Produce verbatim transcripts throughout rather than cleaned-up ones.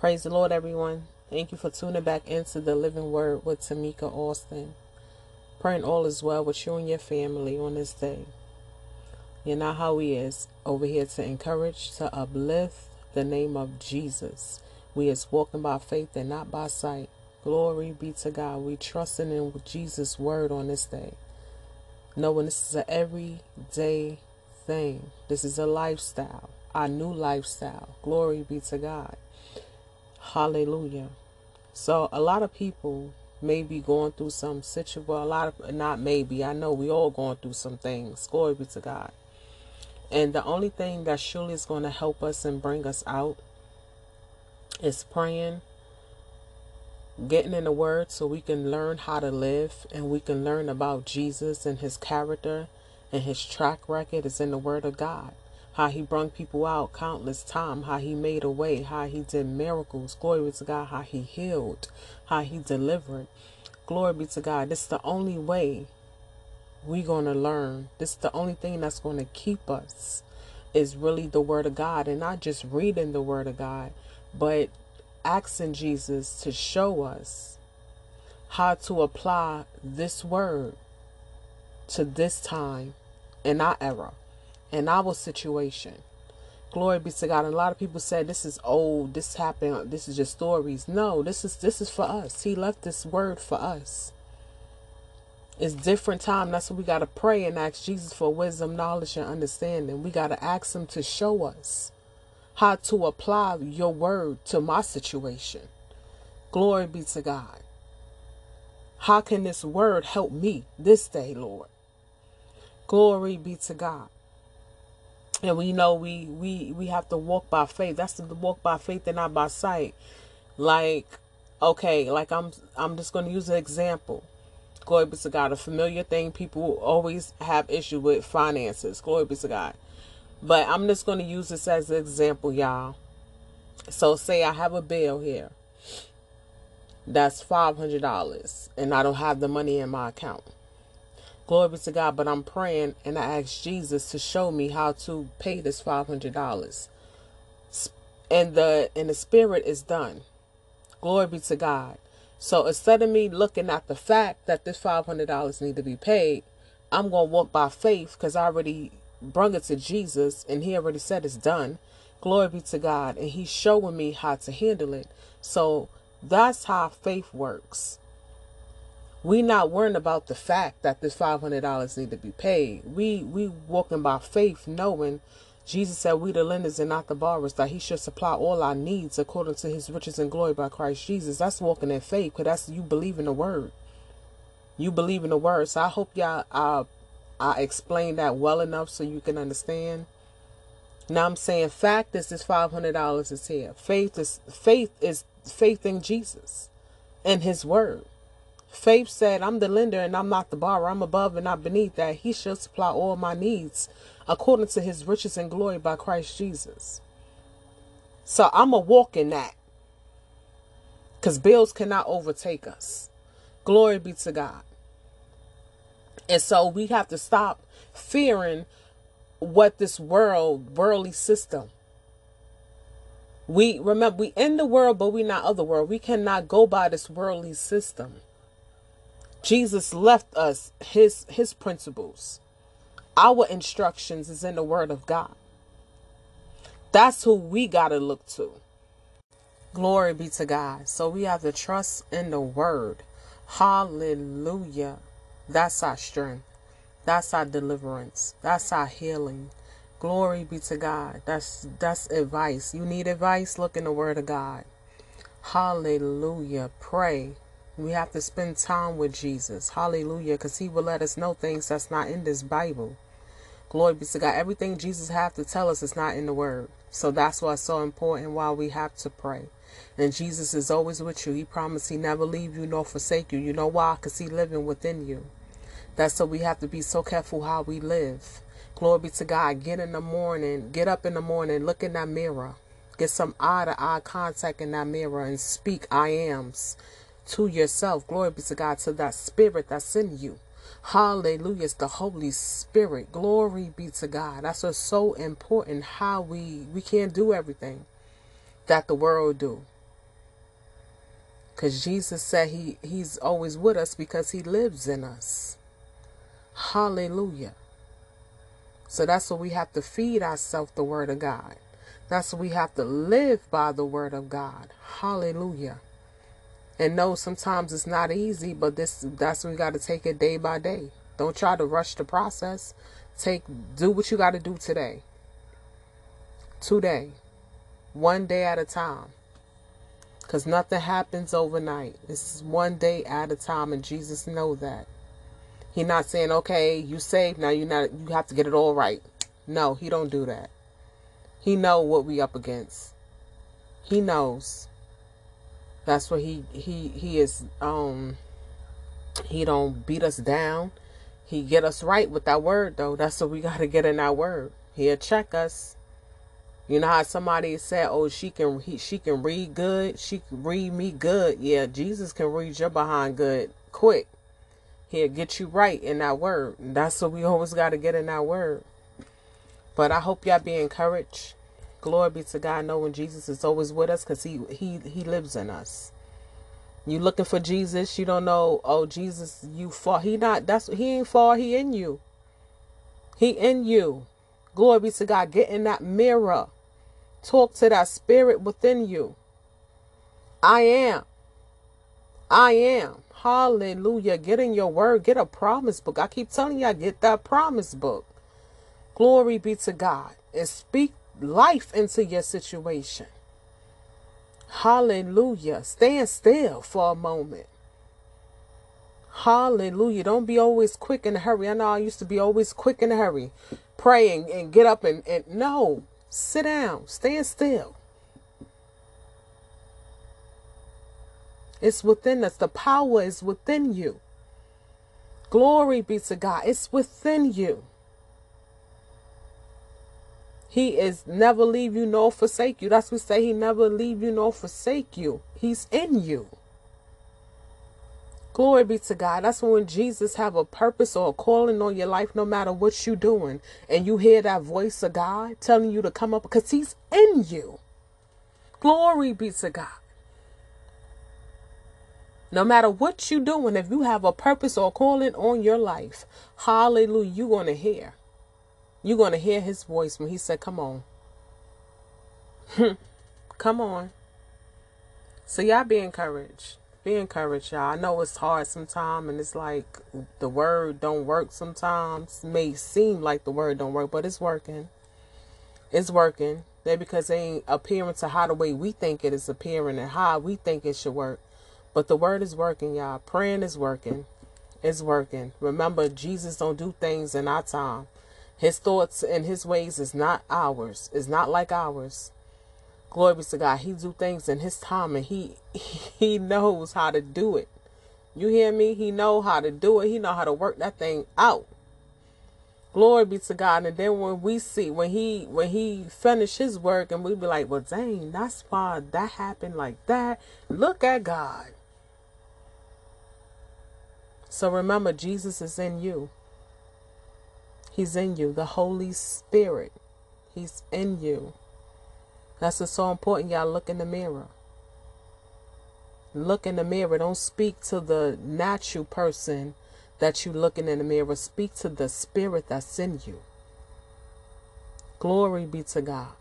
Praise the Lord, everyone. Thank you for tuning back into The Living Word with Tamika Austin. Praying all is well with you and your family on this day. You know how we is over here to encourage, to uplift the name of Jesus. We is walking by faith and not by sight. Glory be to God. We trusting in Jesus' word on this day. Knowing this is an everyday thing. This is a lifestyle. Our new lifestyle. Glory be to God. Hallelujah. So a lot of people may be going through some situation. Well, a lot of, not maybe. I know we all going through some things. Glory be to God. And the only thing that surely is going to help us and bring us out is praying, getting in the word so we can learn how to live and we can learn about Jesus and his character and his track record is in the word of God. How he brung people out countless times, how he made a way, how he did miracles. Glory be to God, how he healed, how he delivered. Glory be to God. This is the only way we're going to learn. This is the only thing that's going to keep us is really the word of God, and not just reading the word of God, but asking Jesus to show us how to apply this word to this time in our era, in our situation. Glory be to God. And a lot of people said this is old, this happened, this is just stories. No, this is this is for us. He left this word for us. It's different time. That's what we got to pray and ask Jesus for wisdom, knowledge, and understanding. We got to ask him to show us how to apply your word to my situation. Glory be to God. How can this word help me this day, Lord? Glory be to God. And we know we we we have to walk by faith. That's the walk by faith and not by sight. Like, okay, like I'm I'm just going to use an example. Glory be to God. A familiar thing people always have issue with, finances. Glory be to God. But I'm just going to use this as an example, y'all. So say I have a bill here that's five hundred dollars and I don't have the money in my account. Glory be to God, but I'm praying and I ask Jesus to show me how to pay this five hundred dollars. And the, and the spirit is done. Glory be to God. So instead of me looking at the fact that this five hundred dollars need to be paid, I'm going to walk by faith because I already brung it to Jesus and he already said it's done. Glory be to God. And he's showing me how to handle it. So that's how faith works. We not worrying about the fact that this five hundred dollars need to be paid. We we walking by faith, knowing Jesus said we the lenders and not the borrowers, that he should supply all our needs according to his riches and glory by Christ Jesus. That's walking in faith, because that's you believe in the word. You believe in the word. So I hope y'all uh I explained that well enough so you can understand. Now I'm saying fact is this five hundred dollars is here. Faith is faith is faith in Jesus and his word. Faith said, I'm the lender and I'm not the borrower. I'm above and not beneath, that he shall supply all my needs according to his riches and glory by Christ Jesus. So I'm a walk in that, because bills cannot overtake us. Glory be to God. And so we have to stop fearing what this world, worldly system. We remember we in the world, but we not of the world. We cannot go by this worldly system. Jesus left us his his principles. Our instructions is in the word of God. That's who we got to look to. Glory be to God. So we have to trust in the word. Hallelujah. That's our strength. That's our deliverance. That's our healing. Glory be to God. That's that's advice. You need advice? Look in the word of God. Hallelujah. Pray. We have to spend time with Jesus. Hallelujah. Because he will let us know things that's not in this Bible. Glory be to God. Everything Jesus have to tell us is not in the word. So that's why it's so important why we have to pray. And Jesus is always with you. He promised he never leave you nor forsake you. You know why? Because he living within you. That's so we have to be so careful how we live. Glory be to God. Get in the morning. Get up in the morning. Look in that mirror. Get some eye-to-eye contact in that mirror and speak I ams to yourself. Glory be to God. To that spirit that's in you. Hallelujah. It's the Holy Spirit. Glory be to God. That's what's so important. How we, we can't do everything that the world do. Because Jesus said he, he's always with us because he lives in us. Hallelujah. So that's what we have to feed ourselves, the word of God. That's what we have to live by, the word of God. Hallelujah. And no, sometimes it's not easy, but this that's what we got to take it day by day. Don't try to rush the process. Take, do what you got to do today. Today. One day at a time. Because nothing happens overnight. It's one day at a time, and Jesus knows that. He's not saying, okay, you saved, now you not you have to get it all right. No, he don't do that. He know what we up against. He knows. That's where he he he is. Um, he don't beat us down. He get us right with that word, though. That's what we gotta get in our word. He'll check us. You know how somebody said, "Oh, she can he, she can read good. She can read me good." Yeah, Jesus can read your behind good quick. He'll get you right in that word. That's what we always got to get in our word. But I hope y'all be encouraged. Glory be to God, knowing Jesus is always with us because he, he, he lives in us. You looking for Jesus, you don't know, oh, Jesus, you far. He not, that's, he ain't far, he in you. He in you. Glory be to God. Get in that mirror. Talk to that spirit within you. I am. I am. Hallelujah. Get in your word. Get a promise book. I keep telling y'all, get that promise book. Glory be to God. And speak life into your situation. Hallelujah. Stand still for a moment. Hallelujah. Don't be always quick in a hurry. I know I used to be always quick in a hurry. Pray and, and get up and, and no. Sit down. Stand still. It's within us. The power is within you. Glory be to God. It's within you. He is never leave you nor forsake you. That's what we say. He never leave you nor forsake you. He's in you. Glory be to God. That's when Jesus have a purpose or a calling on your life, no matter what you're doing. And you hear that voice of God telling you to come up because he's in you. Glory be to God. No matter what you're doing, if you have a purpose or calling on your life, hallelujah, you're going to hear. You're going to hear his voice when he said, come on. Come on. So y'all be encouraged. Be encouraged, y'all. I know it's hard sometimes, and it's like the word don't work sometimes. It may seem like the word don't work, but it's working. It's working. That's because they ain't appearing to how the way we think it is appearing and how we think it should work. But the word is working, y'all. Praying is working. It's working. Remember, Jesus don't do things in our time. His thoughts and his ways is not ours. It's not like ours. Glory be to God. He do things in his time, and he he knows how to do it. You hear me? He know how to do it. He know how to work that thing out. Glory be to God. And then when we see, when he when he finished his work, and we be like, well, dang, that's why that happened like that. Look at God. So remember, Jesus is in you. He's in you. The Holy Spirit. He's in you. That's what's so important, y'all. Look in the mirror. Look in the mirror. Don't speak to the natural person that you looking in the mirror. Speak to the spirit that's in you. Glory be to God.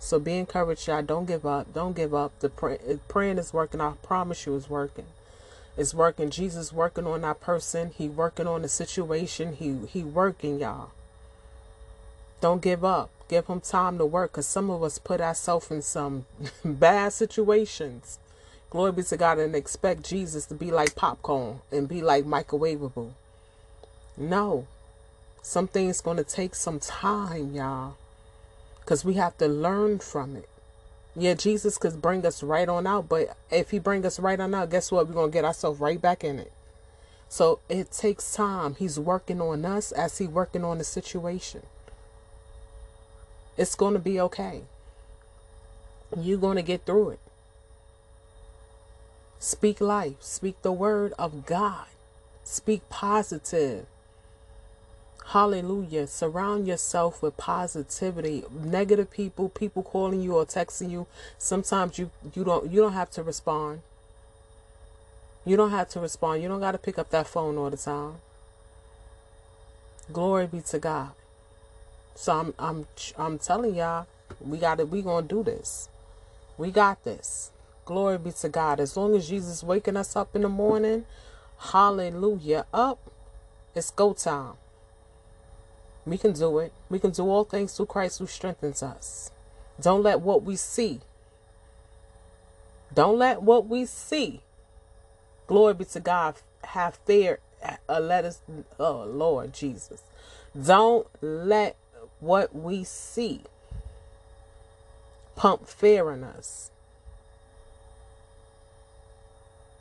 So be encouraged, y'all. Don't give up. Don't give up. The pray praying is working. I promise you it's working. It's working. Jesus working on that person. He working on the situation. He, he working, y'all. Don't give up. Give him time to work, because some of us put ourselves in some bad situations. Glory be to God, and expect Jesus to be like popcorn and be like microwavable. No. Something's going to take some time, y'all, because we have to learn from it. Yeah, Jesus could bring us right on out, but if he bring us right on out, guess what? We're going to get ourselves right back in it. So it takes time. He's working on us as he working on the situation. It's going to be okay. You're going to get through it. Speak life. Speak the word of God. Speak positive. Hallelujah. Surround yourself with positivity. Negative people, people calling you or texting you. Sometimes you, you don't you don't have to respond. You don't have to respond. You don't got to pick up that phone all the time. Glory be to God. So I'm I'm I'm telling y'all, we got it. We gonna do this. We got this. Glory be to God. As long as Jesus waking us up in the morning, hallelujah, up, it's go time. We can do it. We can do all things through Christ who strengthens us. Don't let what we see. Don't let what we see. Glory be to God. Have fear. Uh, let us. Oh, Lord Jesus. Don't let what we see pump fear in us,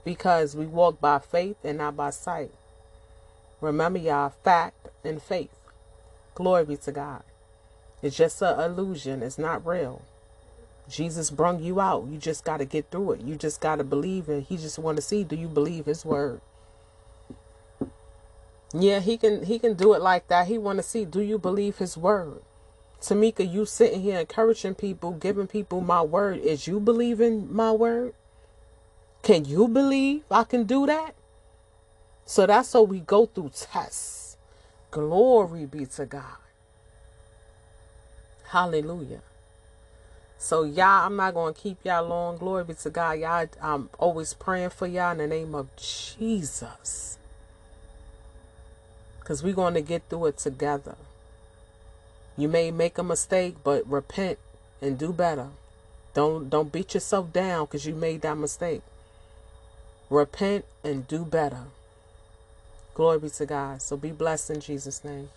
because we walk by faith and not by sight. Remember, y'all, fact and faith. Glory be to God. It's just an illusion. It's not real. Jesus brung you out. You just got to get through it. You just got to believe it. He just want to see, do you believe his word? Yeah, he can he can do it like that. He want to see, do you believe his word? Tamika, you sitting here encouraging people, giving people my word. Is you believing my word? Can you believe I can do that? So that's how we go through tests. Glory be to God. Hallelujah. So y'all, I'm not going to keep y'all long. Glory be to God. Y'all, I'm always praying for y'all in the name of Jesus, because we're going to get through it together. You may make a mistake, but repent and do better. Don't, don't beat yourself down because you made that mistake. Repent and do better. Glory be to God. So be blessed in Jesus' name.